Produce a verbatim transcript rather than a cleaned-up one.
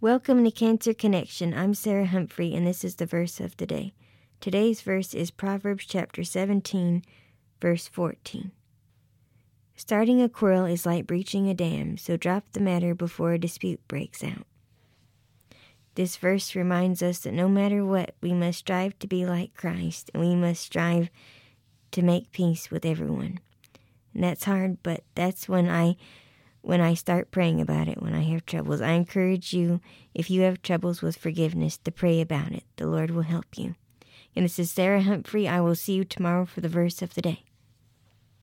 Welcome to Cancer Connection. I'm Sarah Humphrey, and this is the verse of the day. Today's verse is Proverbs chapter seventeen, verse fourteen. Starting a quarrel is like breaching a dam, so drop the matter before a dispute breaks out. This verse reminds us that no matter what, we must strive to be like Christ, and we must strive to make peace with everyone. And that's hard, but that's when I... When I start praying about it, when I have troubles, I encourage you, if you have troubles with forgiveness, to pray about it. The Lord will help you. And this is Sarah Humphrey. I will see you tomorrow for the verse of the day.